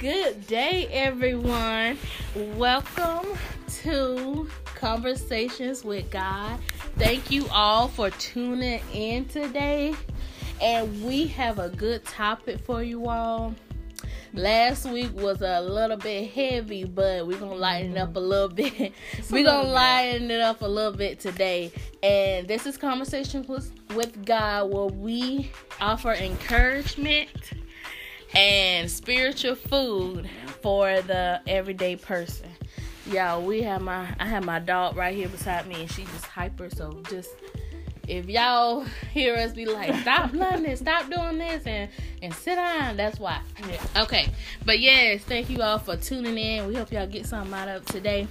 Good day, everyone. Welcome to Conversations with God. Thank you all for tuning in today. And we have a good topic for you all. Last week was a little bit heavy, but we're going to lighten it up a little bit. We're going to lighten it up a little bit today. And this is Conversations with God, where we offer encouragement and spiritual food for the everyday person. Y'all, I have my dog right here beside me, and she's just hyper, so just... if y'all hear us be like, stop loving it, stop doing this, and sit down, that's why. Yeah. Okay. But yes, thank you all for tuning in. We hope y'all get something out of today.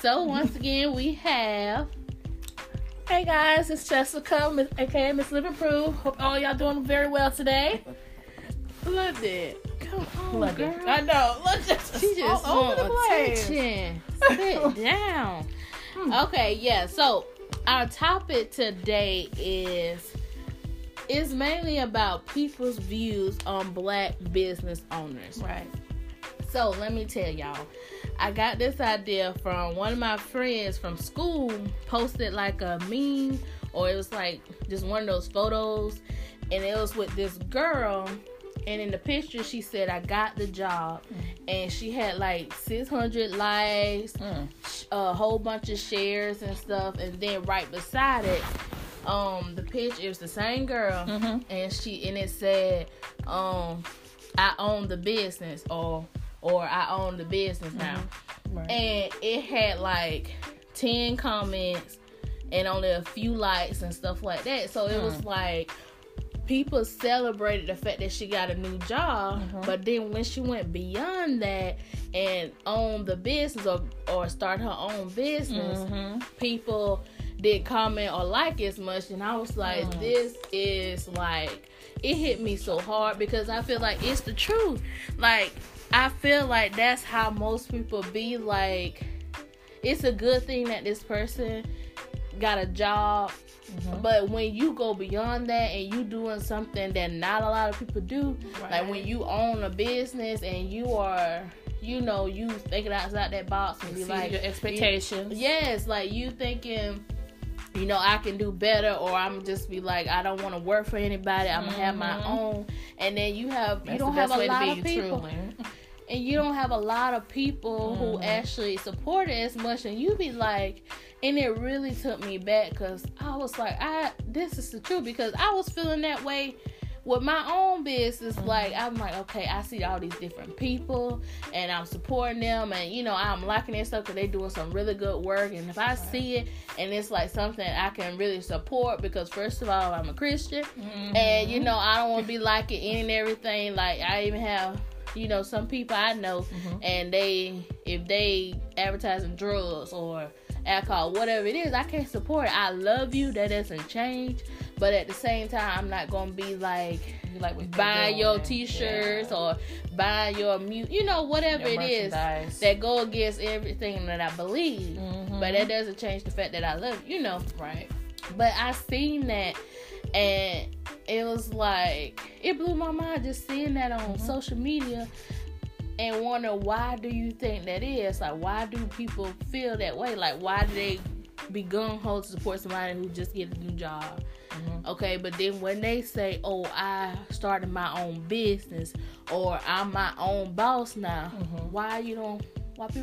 So once again, we have... Hey guys, it's Jessica, aka Miss Living Proof. Hope all y'all doing very well today. Love it. Come on, love girl. It. I know. Look, she just wants attention. Sit down. Okay, yeah, so... our topic today is mainly about people's views on black business owners. Right. So let me tell y'all, I got this idea from one of my friends from school. Posted like a meme, or it was like just one of those photos, and it was with this girl. And in the picture, she said, I got the job. And she had like 600 likes, a whole bunch of shares and stuff. And then right beside it, the picture, it was the same girl. Mm-hmm. And it said, I own the business, or I own the business now. Mm-hmm. Right. And it had like 10 comments and only a few likes and stuff like that. So it was like... people celebrated the fact that she got a new job, but then when she went beyond that and owned the business or started her own business, people didn't comment or like as much. And I was like, this is like, it hit me so hard because I feel like it's the truth. Like, I feel like that's how most people be. Like, it's a good thing that this person got a job, but when you go beyond that and you doing something that not a lot of people do, like when you own a business and you are, you know, you thinking outside that box and be like your expectations. Yes, like you thinking, you know, I can do better, or I'm just be like, I don't want to work for anybody. I'm gonna have my own, and then you don't have a lot of people who actually support it as much, and you be like, and it really took me back because I was like, this is the truth, because I was feeling that way with my own business. Like, I'm like, okay, I see all these different people, and I'm supporting them, and, you know, I'm liking their stuff because they're doing some really good work, and if I see it, and it's like something I can really support, because first of all, I'm a Christian, and, you know, I don't want to be liking any and everything. Like, I even have... you know, some people I know, and if they advertising drugs or alcohol, whatever it is, I can't support it. I love you. That doesn't change. But at the same time, I'm not going to be like buying your t-shirts or buying your music, you know, whatever it is that go against everything that I believe. But that doesn't change the fact that I love you, you know. Right. But I seen that, and it was like, it blew my mind just seeing that on social media, and wonder, why do you think that is? Like, why do people feel that way? Like, why do they be gung-ho to support somebody who just get a new job? Okay, but then when they say, oh, I started my own business, or I'm my own boss now, why people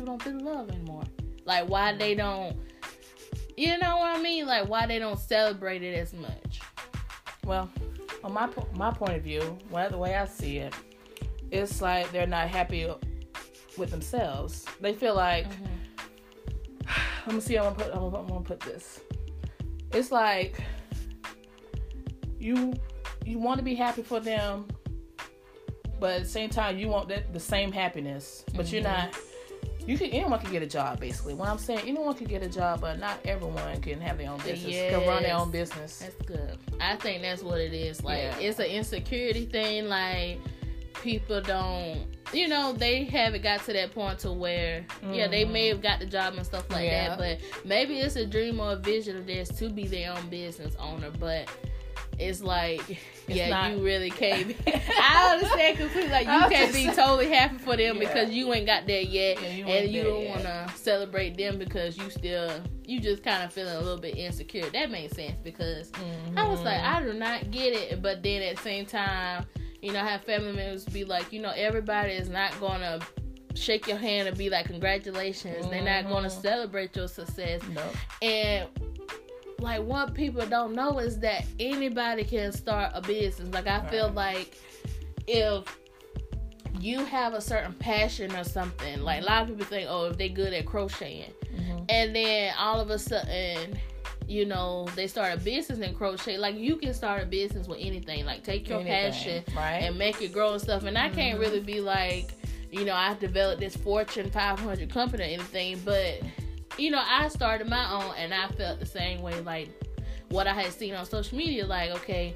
don't feel love anymore? Like, why they don't, you know what I mean? Like, why they don't celebrate it as much? Well, on my point of view, well, the way I see it, it's like they're not happy with themselves. They feel like, let me see, I'm gonna put this. It's like you want to be happy for them, but at the same time you want the same happiness, but you're not. Anyone can get a job, basically. When I'm saying anyone can get a job, but not everyone can have their own business, can run their own business. That's good. I think that's what it is. Like, it's an insecurity thing. Like, people don't, you know, they haven't got to that point to where, they may have got the job and stuff like that, but maybe it's a dream or a vision of theirs to be their own business owner, but it's like, it's you really can't be. I understand completely. Like, you can't be totally happy for them because you ain't got there yet. Yeah, you don't want to celebrate them because you still, you just kind of feeling a little bit insecure. That makes sense because I was like, I do not get it. But then at the same time, you know, I have family members be like, you know, everybody is not going to shake your hand and be like, congratulations. They're not going to celebrate your success. Nope. And like, what people don't know is that anybody can start a business. Like, I feel like if you have a certain passion or something, like a lot of people think, oh, if they're good at crocheting, and then all of a sudden, you know, they start a business in crochet. Like, you can start a business with anything. Like, take your passion and make it grow and stuff. And I can't really be like, you know, I've developed this Fortune 500 company or anything, but, you know, I started my own, and I felt the same way, like, what I had seen on social media, like, okay,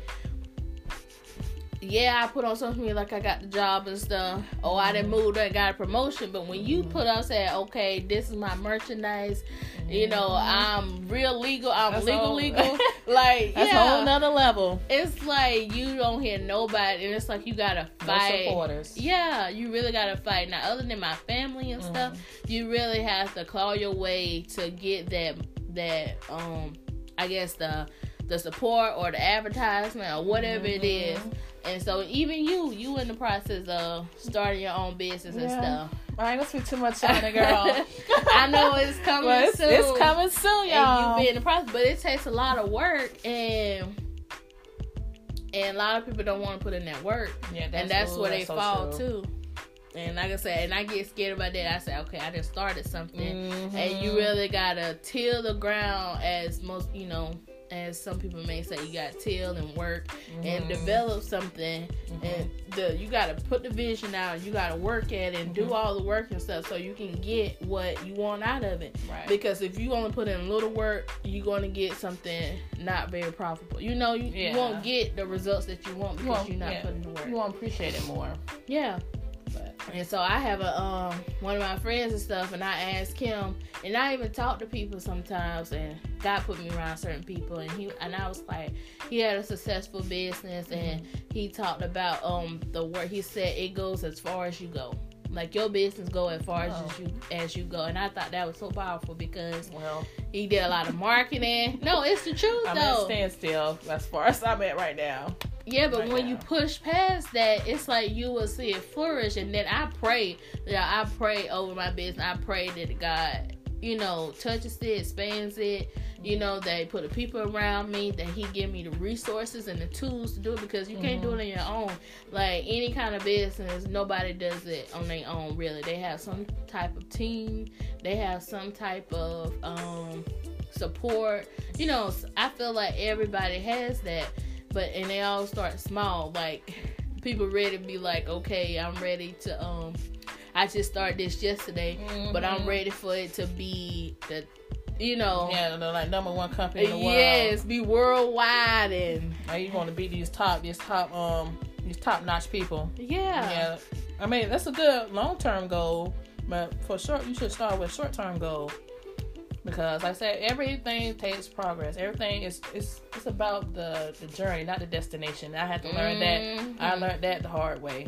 yeah, I put on social media, like, I got the job and stuff, oh, I done moved and got a promotion, but when you put up, said, okay, this is my merchandise, you know, I'm real legal, I'm legal, like, that's a whole nother level. It's like, you don't hear nobody, and it's like, you gotta fight. No supporters. Yeah, you really gotta fight. Now, other than my family and stuff, you really have to claw your way to get that, I guess the support or the advertisement or whatever it is. And so even you in the process of starting your own business and stuff. I ain't gonna speak too much on it, girl. I know it's coming soon. It's coming soon, y'all. And you be in the process, but it takes a lot of work, and a lot of people don't want to put in that work. Yeah, that's where they fall too. And like I said, and I get scared about that. I say, okay, I just started something, and you really gotta till the ground as most, you know. As some people may say, you got to till and work and develop something, and you got to put the vision out, and you got to work at it and do all the work and stuff so you can get what you want out of it. Right. Because if you only put in a little work, you're going to get something not very profitable. You know, you won't get the results that you want because you're not putting the work. You won't appreciate it more. Yeah. And so I have a one of my friends and stuff, and I ask him, and I even talk to people sometimes, and God put me around certain people, and I was like, he had a successful business, and he talked about the work. He said it goes as far as you go, like your business go as far as you go, and I thought that was so powerful because he did a lot of marketing. No, it's the truth though. I'm at standstill as far as I'm at right now. Yeah, but you push past that, it's like you will see it flourish. And then I pray over my business. I pray that God, you know, touches it, expands it, you know, that he put the people around me, that he give me the resources and the tools to do it, because you can't do it on your own. Like, any kind of business, nobody does it on their own, really. They have some type of team. They have some type of support. You know, I feel like everybody has that. And they all start small. Like, people ready to be like, okay, I'm ready to, I just started this yesterday, but I'm ready for it to be the, you know. Yeah, like number one company in the world. Yes, be worldwide. And now you want to be these top-notch people. Yeah. I mean, that's a good long-term goal, but for short, you should start with short-term goal. Because, like I said, everything takes progress. Everything it's about the journey, not the destination. I had to learn that. I learned that the hard way.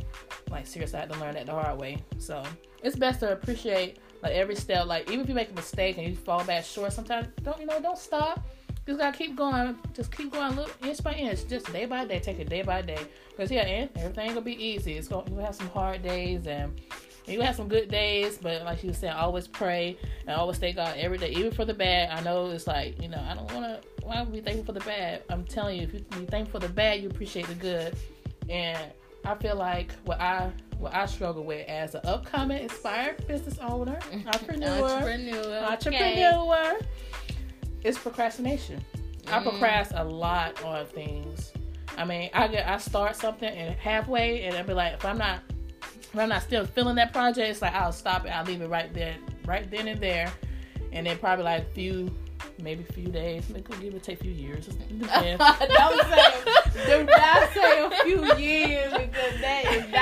Like, seriously, I had to learn that the hard way. So, it's best to appreciate, like, every step. Like, even if you make a mistake and you fall back short, sometimes, don't stop. Just gotta keep going. Just keep going, look, inch by inch. Just day by day. Take it day by day. Because, everything gonna be easy. It's gonna, you'll have some hard days and... You have some good days, but like you said, always pray and always thank God every day, even for the bad. I know it's like, I don't want to, why would we be thankful for the bad? I'm telling you, if you be thankful for the bad, you appreciate the good. And I feel like what I struggle with as an upcoming inspired business owner, entrepreneur, is procrastination. I procrastinate a lot on things. I mean, I start something and halfway, and I'll be like, if I'm not still feeling that project, it's like I'll stop it. I'll leave it right then and there. And then probably like a few days. Give or take a few years. Yeah. Do not say a few years, because that is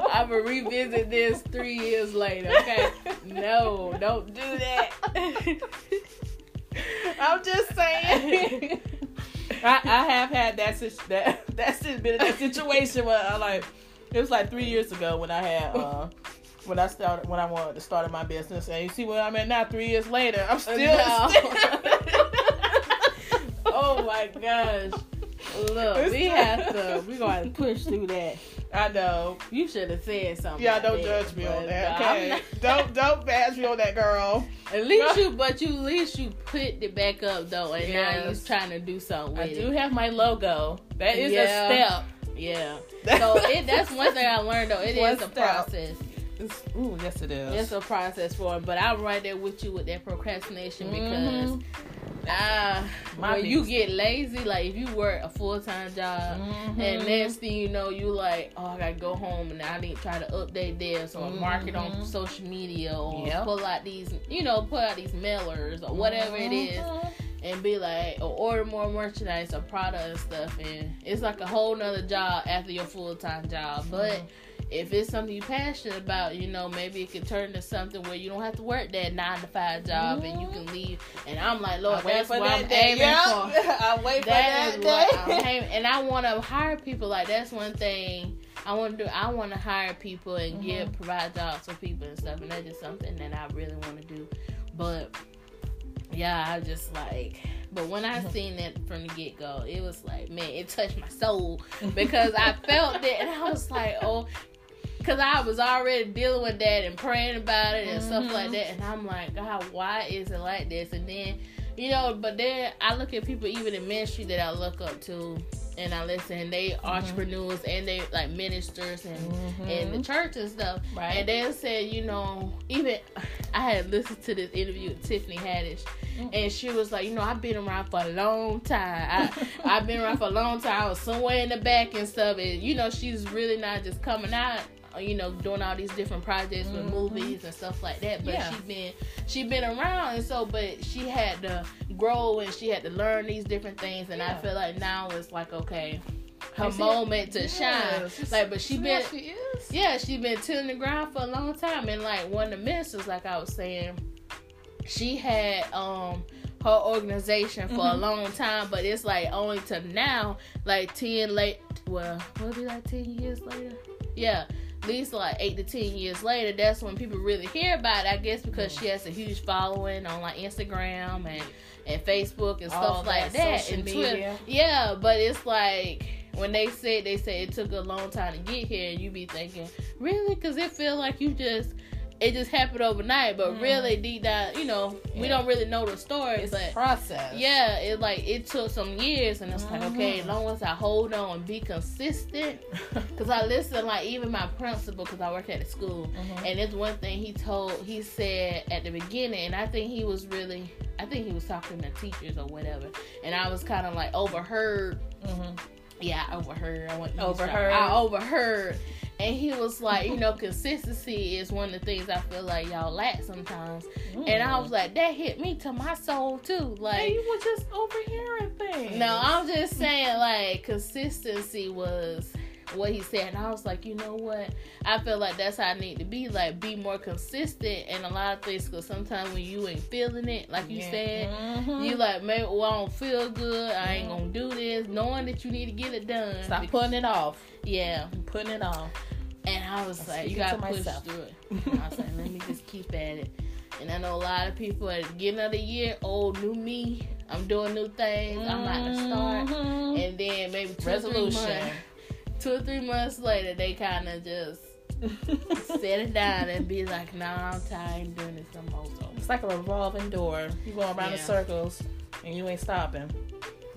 not... I'm going to revisit this 3 years later, okay? No, don't do that. I'm just saying. I have had that's just been in that situation where I like it was like 3 years ago when I had when I wanted to start my business, and you see where I'm at now 3 years later. I'm still oh my gosh. Look, we're going to push through that. I know. You should have said something. Yeah, don't judge me on that. Okay. Don't bash me on that, girl. At least you put it back up though, and now you're trying to do something with it. I do have my logo. That is a step. Yeah. So that's one thing I learned though. It is a process. Yes it is. It's a process for it. But I'm right there with you with that procrastination because when you get lazy, like if you work a full-time job and next thing you know you like, oh, I gotta go home and I need to try to update this or mark it on social media or pull out these mailers or whatever it is and be like, or order more merchandise or product and stuff, and it's like a whole nother job after your full-time job. But if it's something you're passionate about, maybe it could turn to something where you don't have to work that 9-to-5 job and you can leave. And I'm like, Lord, that's what I'm aiming for. I wait for that day. And I want to hire people. Like, that's one thing I want to do. I want to hire people and provide jobs for people and stuff. And that's just something that I really want to do. But, I just like... But when I seen that from the get-go, it was like, man, it touched my soul because I felt it. And I was like, oh... Because I was already dealing with that and praying about it and stuff like that. And I'm like, God, why is it like this? And then, but then I look at people even in ministry that I look up to and I listen. And they entrepreneurs and they like ministers and the church and stuff. Right. And they said, even I had listened to this interview with Tiffany Haddish. And she was like, I've been around for a long time. I've been around for a long time. I was somewhere in the back and stuff. And, she's really not just coming out. Doing all these different projects with movies and stuff like that. But she been around, and so but she had to grow and she had to learn these different things. And I feel like now it's like okay, her moment to shine. Like, but she been tilling the ground for a long time. And like one of the ministers, like I was saying, she had her organization for a long time, but it's like only to now, like 10 years later. Yeah. At least like 8 to 10 years later, that's when people really hear about it, I guess, because she has a huge following on like Instagram and Facebook and stuff like that, and Twitter. Yeah, but it's like when they say it took a long time to get here, and you be thinking, really? Because it feel like it just happened overnight, but really deep down, we don't really know the story. It's a process. Yeah, it like it took some years, and it's like okay, as long as I hold on and be consistent, because I listen. Like even my principal, because I work at a school, and it's one thing he said at the beginning, and I think he was talking to teachers or whatever, and I was kind of like overheard. I overheard. And he was like, consistency is one of the things I feel like y'all lack sometimes. And I was like, that hit me to my soul, too. Like, hey, you were just overhearing things. No, I'm just saying, like, consistency was what he said. And I was like, you know what? I feel like that's how I need to be. Like, be more consistent in a lot of things. Because sometimes when you ain't feeling it, like you said, you like, maybe, well, I don't feel good. I ain't going to do this. Knowing that you need to get it done. Stop putting it off. Yeah. I'm putting it off. And I was like, you gotta push through it. And I was like, let me just keep at it. And I know a lot of people at the beginning of the year, new me. I'm doing new things. I'm about to start. And then maybe 2 or 3 months later, they kind of just set it down and be like, nah, I'm tired of doing this no more. It's like a revolving door. You go around in circles and you ain't stopping.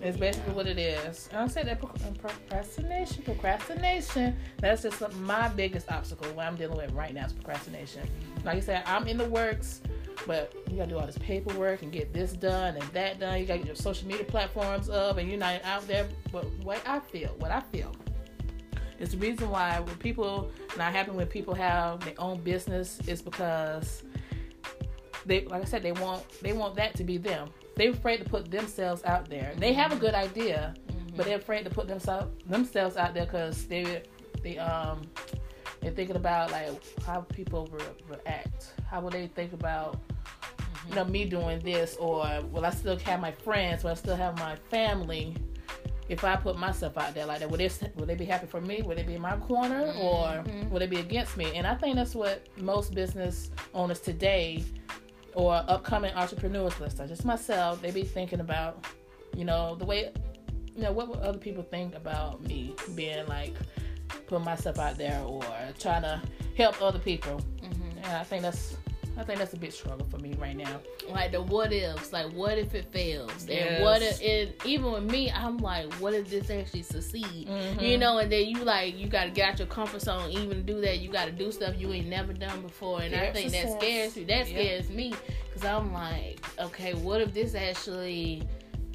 It's basically what it is. And I said that procrastination. That's just my biggest obstacle what I'm dealing with right now is procrastination. Like you said, I'm in the works, but you gotta do all this paperwork and get this done and that done. You gotta get your social media platforms up, and you're not out there. But what I feel, is the reason why when people not happen when people have their own business is because they, like I said, they want that to be them. They're afraid to put themselves out there. They have a good idea, but they're afraid to put themselves out there because they're thinking about like how people react. How will they think about me doing this, or will I still have my friends? Will I still have my family? if I put myself out there like that, will they be happy for me? Will they be in my corner, or will they be against me? And I think that's what most business owners today, or upcoming entrepreneurs, just myself, they be thinking about, the way, what would other people think about me being like, putting myself out there or trying to help other people. And I think that's a big struggle for me right now. Like the what ifs, like what if it fails? Yes. And what if it, even with me, I'm like, what if this actually succeed? And then you got to get out your comfort zone, even do that. You got to do stuff you ain't never done before. And I think that scares you. That scares me, because I'm like, okay, what if this actually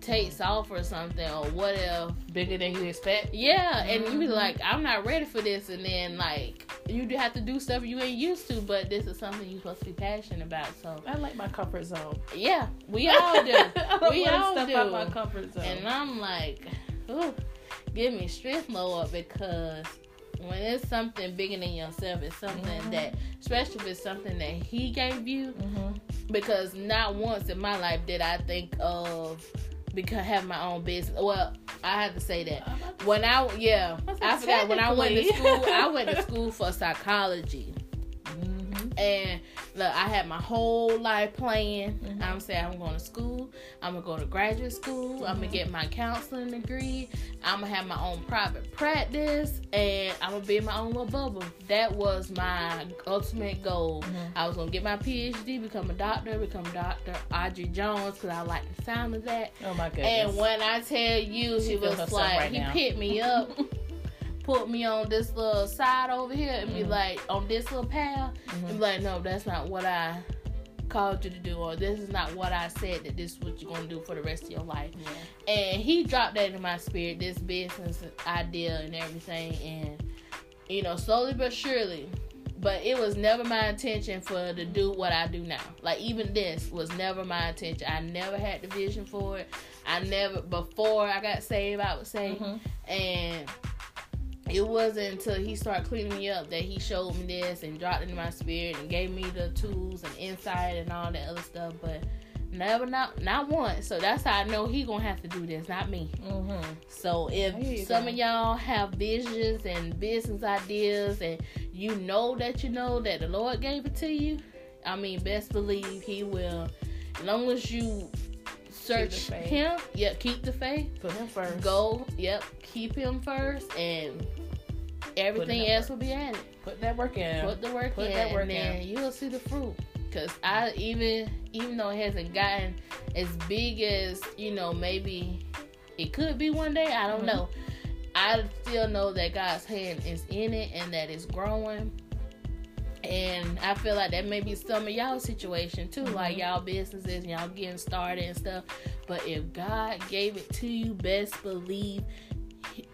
takes off or something, or what if bigger than you expect? And you be like, I'm not ready for this, and then like you have to do stuff you ain't used to, but this is something you're supposed to be passionate about. So I like my comfort zone. Yeah, we all do. We all do. My comfort zone. And I'm like, ooh, give me strength, Lord, because when it's something bigger than yourself, it's something that, especially if it's something that He gave you, because not once in my life did I think of. Because have my own business. Well, I have to say that I forgot when I went to school. I went to school for psychology, and look, I had my whole life planned. I'm saying I'm going to school. I'm gonna go to graduate school. I'm gonna get my counseling degree. I'm gonna have my own private practice, and I'm gonna be in my own little bubble. That was my ultimate goal. I was gonna get my PhD, become Dr. Audrey Jones, because I like the sound of that. Oh my goodness! And when I tell you, she was like, right, he picked me up. Put me on this little side over here and be like, on this little path, and be like, no, that's not what I called you to do, or this is not what I said that this is what you're going to do for the rest of your life. And he dropped that in my spirit, this business idea and everything, and, slowly but surely, but it was never my intention to do what I do now. Like, even this was never my intention. I never had the vision for it. Before I got saved, I would say, and it wasn't until he started cleaning me up that he showed me this and dropped it in my spirit and gave me the tools and insight and all that other stuff, but not once. So that's how I know he gonna have to do this, not me. So if some of y'all have visions and business ideas and you know that the Lord gave it to you, I mean, best believe he will, as long as you search him. Yep, keep the faith. Put him first. Go. Yep, keep him first, and everything else will be added. Put that work in. And you'll see the fruit. Because I even though it hasn't gotten as big as maybe it could be one day, I don't know. I still know that God's hand is in it and that it's growing. And I feel like that may be some of y'all's situation too, like y'all businesses and y'all getting started and stuff. But if God gave it to you, best believe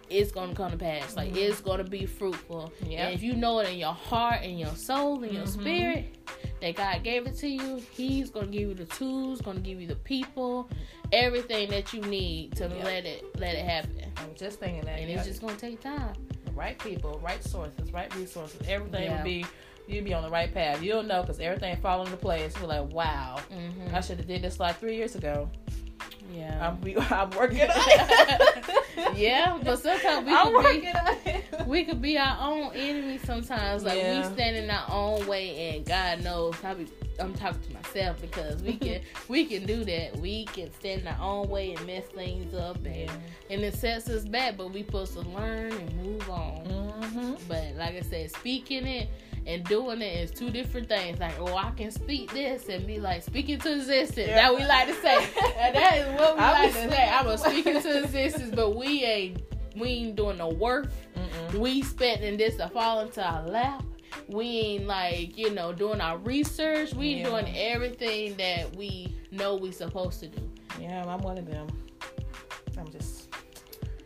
it's going to come to pass. Like, it's going to be fruitful. Yep. And if you know it in your heart and your soul and your spirit that God gave it to you, he's going to give you the tools, going to give you the people, everything that you need to let it happen. I'm just thinking that. And it's just going to take time. The right people, right sources, right resources, everything will be... You'll be on the right path. You'll know, because everything falling into place. You're like, wow, I should have did this like 3 years ago. Yeah, I'm working on it. Yeah, but sometimes we could be our own enemy. Sometimes, like we stand in our own way, and God knows. I'm talking to myself, because we can do that. We can stand in our own way and mess things up, and it sets us back. But we supposed to learn and move on. But like I said, speaking it and doing it is two different things. Like, I can speak this and be like speaking to existence. Yeah. That we like to say. And that is what we say. I was speaking to existence, but we ain't doing no work. We expecting this to fall into our lap. We ain't doing our research. We ain't doing everything that we know we supposed to do. Yeah, I'm one of them. I'm just.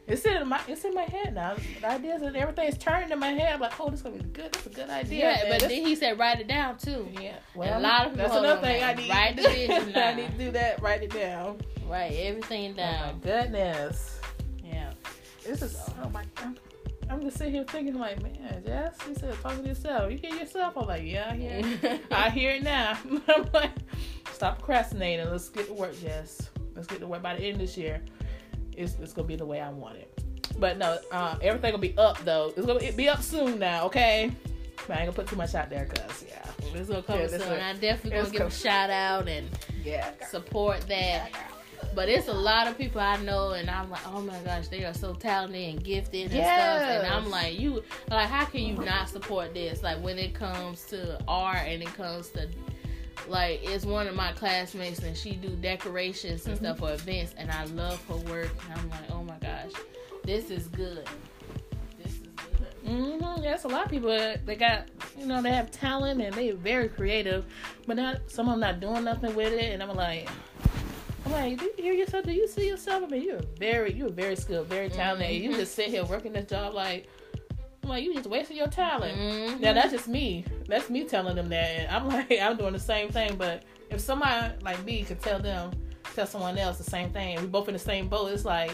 It's in my head now. The ideas and everything's turned in my head. I'm like, this is going to be good. That's a good idea. Yeah, man. But then he said, write it down, too. Yeah. Well, a lot of people. That's another thing I need. Write the vision down. I need to do that. Write it down. Write everything down. Oh, my goodness. Yeah. This is, oh, my God. I'm just sitting here thinking, like, man, Jess, you said, talk to yourself. You hear yourself? I'm like, yeah, I hear it. I hear it now. I'm like, stop procrastinating. Let's get to work, Jess. Let's get to work by the end of this year. It's going to be the way I want it. But no, everything will be up though. It's gonna be up soon now, okay? But I ain't gonna put too much out there, cause yeah, it's gonna come soon. I definitely gonna give a shout out and support that. But it's a lot of people I know, and I'm like, oh my gosh, they are so talented and gifted and stuff. And I'm like, how can you not support this? Like when it comes to art and it comes to, like, it's one of my classmates and she do decorations and stuff for events, and I love her work. And I'm like, oh my gosh, this is good. Yes, a lot of people, they got, they have talent and they very creative, but some of them not doing nothing with it. And I'm like, do you hear yourself? Do you see yourself? I mean, you're very skilled, very talented. Mm-hmm. You just sit here working this job like you just wasting your talent. Mm-hmm. Now that's just me. That's me telling them that. And I'm like, I'm doing the same thing. But if somebody like me could tell someone else the same thing, we both in the same boat. It's like,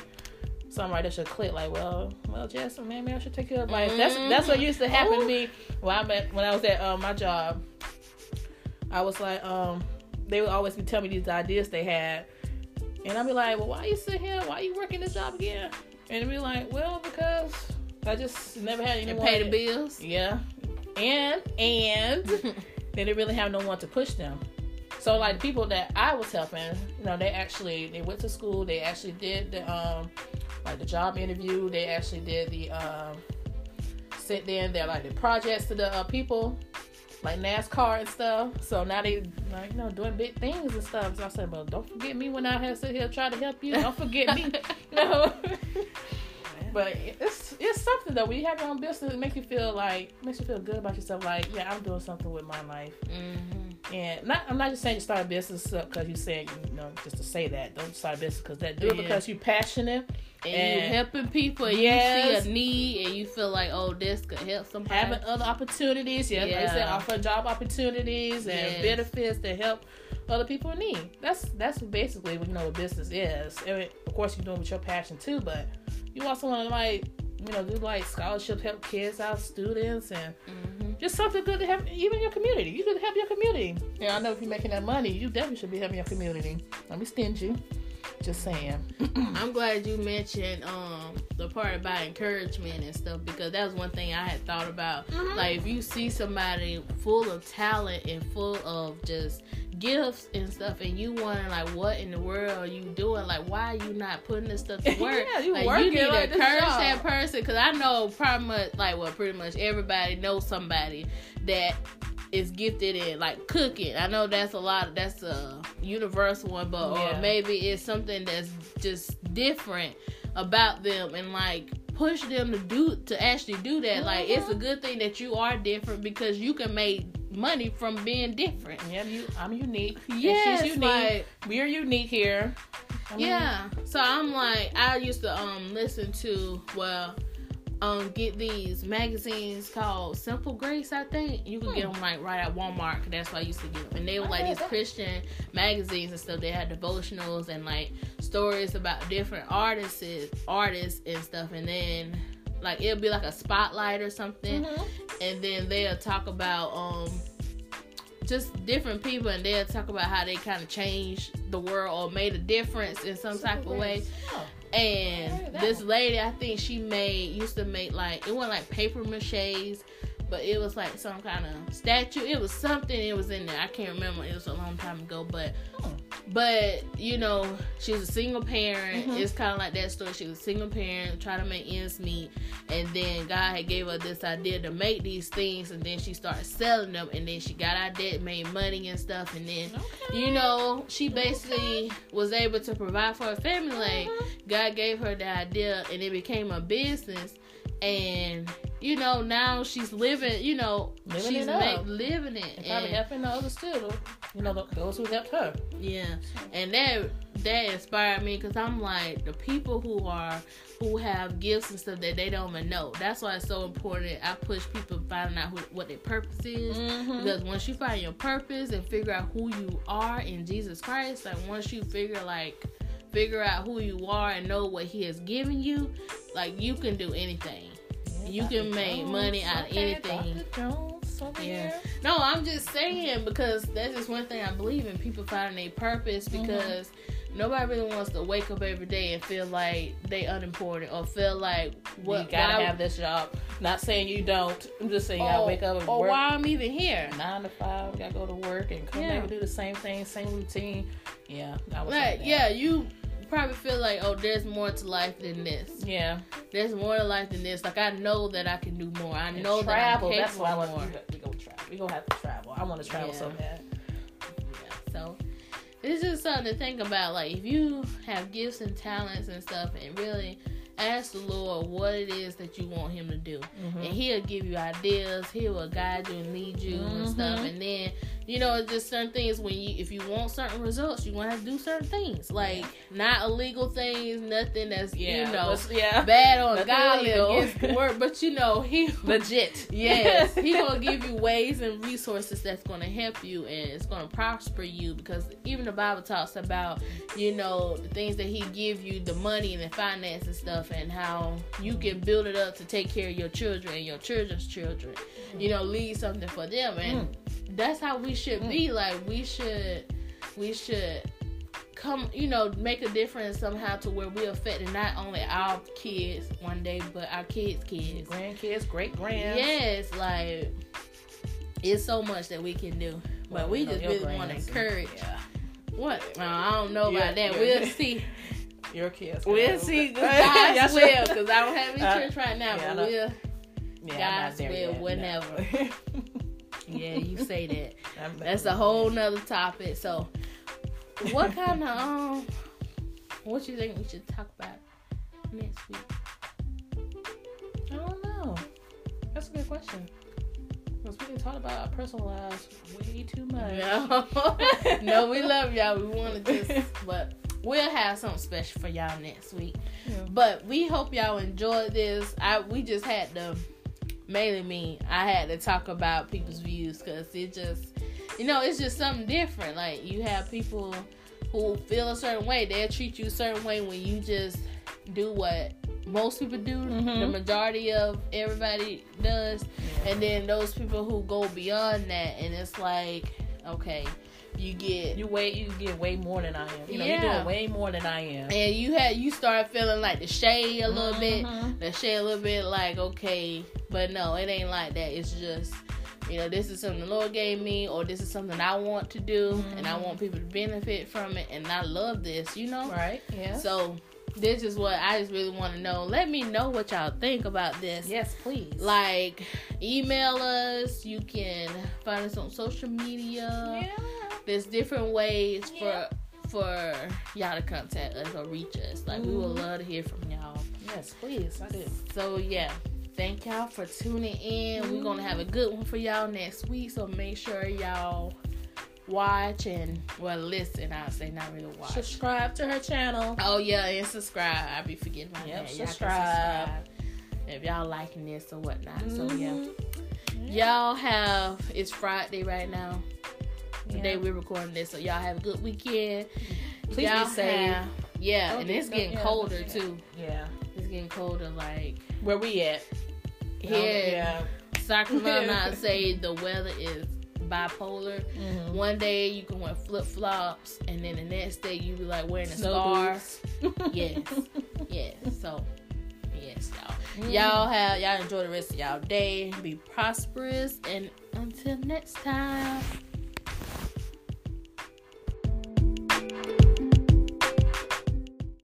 somebody that should click like, well, Jess, maybe I should take your advice. Mm-hmm. That's what used to happen to me when I was at my job. I was like, they would always be telling me these ideas they had, and I'd be like, well, why you sit here? Why you working this job again? And they'd be like, well, because I just never had anyone. Pay the bills. Yeah, and they didn't really have no one to push them. So like the people that I was helping, they went to school. They actually did the the job interview. They actually did the sent in their the projects to the people, like NASCAR and stuff. So now they doing big things and stuff. So I said, well, don't forget me when I sit here try to help you. Don't forget me. No. But it's something though. When you have your own business, it makes you feel good about yourself. Like, yeah, I'm doing something with my life. Mm-hmm. And I'm not just saying you start a business because you saying just to say that. Don't start a business because that. Do it because you're passionate. And you helping people, and you see a need, and you feel like, oh, this could help somebody. Having other opportunities, like I said, offer job opportunities and benefits to help other people in need. That's basically what what business is. And of course, you're doing with your passion too, but you also want to do scholarship, help kids out, students, and just something good to help even your community. You could help your community. Yeah, I know if you're making that money, you definitely should be helping your community. Let me send you. Just saying. I'm glad you mentioned the part about encouragement and stuff, because that was one thing I had thought about. Mm-hmm. Like if you see somebody full of talent and full of just gifts and stuff, and you wondering what in the world are you doing? Like why are you not putting this stuff to work? You need to encourage that person, because I know pretty much everybody knows somebody that is gifted in cooking. I know that's a universal one, but or maybe it's something that's just different about them, and push them to actually do that. Mm-hmm. It's a good thing that you are different, because you can make money from being different. Yeah, I'm unique. Yes, she's unique. We're unique here. So I'm I used to listen to get these magazines called Simple Grace, I think. You can get them right at Walmart, 'cause that's why I used to get them. And they were these Christian magazines and stuff. They had devotionals and stories about different artists and stuff. And then it'll be a spotlight or something. Mm-hmm. And then they'll talk about just different people, and they'll talk about how they kind of changed the world or made a difference in some type of way. Oh. And this lady, I think she used to make it wasn't paper mache's, but it was some kind of statue. It was something. It was in there. I can't remember. It was a long time ago, but she's a single parent. Mm-hmm. It's kind of like that story. She was a single parent trying to make ends meet, and then God had gave her this idea to make these things, and then she started selling them, and then she got out of debt, made money and stuff, and then she basically was able to provide for her family. God gave her the idea, and it became a business, and now she's living, she's living it. And probably helping the others too, those who helped her. Yeah, and that inspired me, because I'm the people who have gifts and stuff that they don't even know. That's why it's so important. I push people finding out what their purpose is, because once you find your purpose and figure out who you are in Jesus Christ, once you figure out who you are and know what He has given you, you can do anything. You can make money out of anything. No, I'm just saying, because that's just one thing I believe in, people finding their purpose, because nobody really wants to wake up every day and feel like they unimportant or feel like what you gotta have this job. Not saying you don't. I'm just saying you gotta wake up and work. Or why I'm even here. 9 to 5, gotta go to work and come back and do the same thing, same routine. Yeah, I was like that. Yeah, you probably feel like, oh, there's more to life than this. Yeah, there's more to life than this. Like, I know that I can do more. I know travel. That I can do more. That's why we go travel. We gonna have to travel. I want to travel so bad. Yeah. So it's just something to think about. Like, if you have gifts and talents and stuff, and really ask the Lord what it is that you want Him to do, mm-hmm. and He'll give you ideas. He will guide you and lead you mm-hmm. and stuff. And then, you know, it's just certain things. When you, if you want certain results, you want to do certain things, like not illegal things, nothing that's you know bad or godly or against work. But you know, He legit, yes, He gonna give you ways and resources that's gonna help you and it's gonna prosper you, because even the Bible talks about, you know, the things that He give you, the money and the finance and stuff. And how you can build it up to take care of your children and your children's children, you know, leave something for them. And that's how we should be. Like, we should come, you know, make a difference somehow to where we affect not only our kids one day, but our kids' kids, grandkids, great grands. Yes, like, it's so much that we can do, but we just really want to encourage. What? No, I don't know about that. We'll see. Your kids. We'll see. God's will, because I don't have any church right now, but we'll. Yeah, God's will, whenever. No. Yeah, you say that. That's a whole nother topic. So, what kind of what you think we should talk about next week? I don't know. That's a good question. Because we didn't talk about our personal lives way too much. No, we love y'all. We want to just, but. We'll have something special for y'all next week. Yeah. But we hope y'all enjoyed this. We just had to, mainly me, I had to talk about people's views, because it just, you know, it's just something different. Like, you have people who feel a certain way. They'll treat you a certain way when you just do what most people do, mm-hmm. the majority of everybody does. Yeah. And then those people who go beyond that, and it's like, okay, you get way more than I am. You know, you're doing way more than I am. And you start feeling like the shade a little bit, like, okay, but no, it ain't like that. It's just, you know, this is something the Lord gave me, or this is something I want to do, mm-hmm. and I want people to benefit from it, and I love this, you know? Right, yeah. So, this is what I just really want to know. Let me know what y'all think about this. Yes, please. Like, email us. You can find us on social media. Yeah. There's different ways for y'all to contact us or reach us. Like, we would love to hear from y'all. Yes, please. I do. So, yeah. Thank y'all for tuning in. We're going to have a good one for y'all next week. So, make sure y'all watch and listen. I'll say not really watch. Subscribe to her channel. Oh yeah, and subscribe. I be forgetting my name. Subscribe. If y'all liking this or whatnot. Mm-hmm. So yeah, y'all have. It's Friday right now. Today we're recording this, so y'all have a good weekend. Please y'all be safe. And it's getting colder too. Yeah, it's getting colder. Like, where we at? Yeah. Sacramento. I say the weather is bipolar. Mm-hmm. One day you can wear flip-flops, and then the next day you be like wearing a scarf. yes. So yes, y'all. Mm-hmm. Y'all enjoy the rest of y'all day. Be prosperous, and until next time.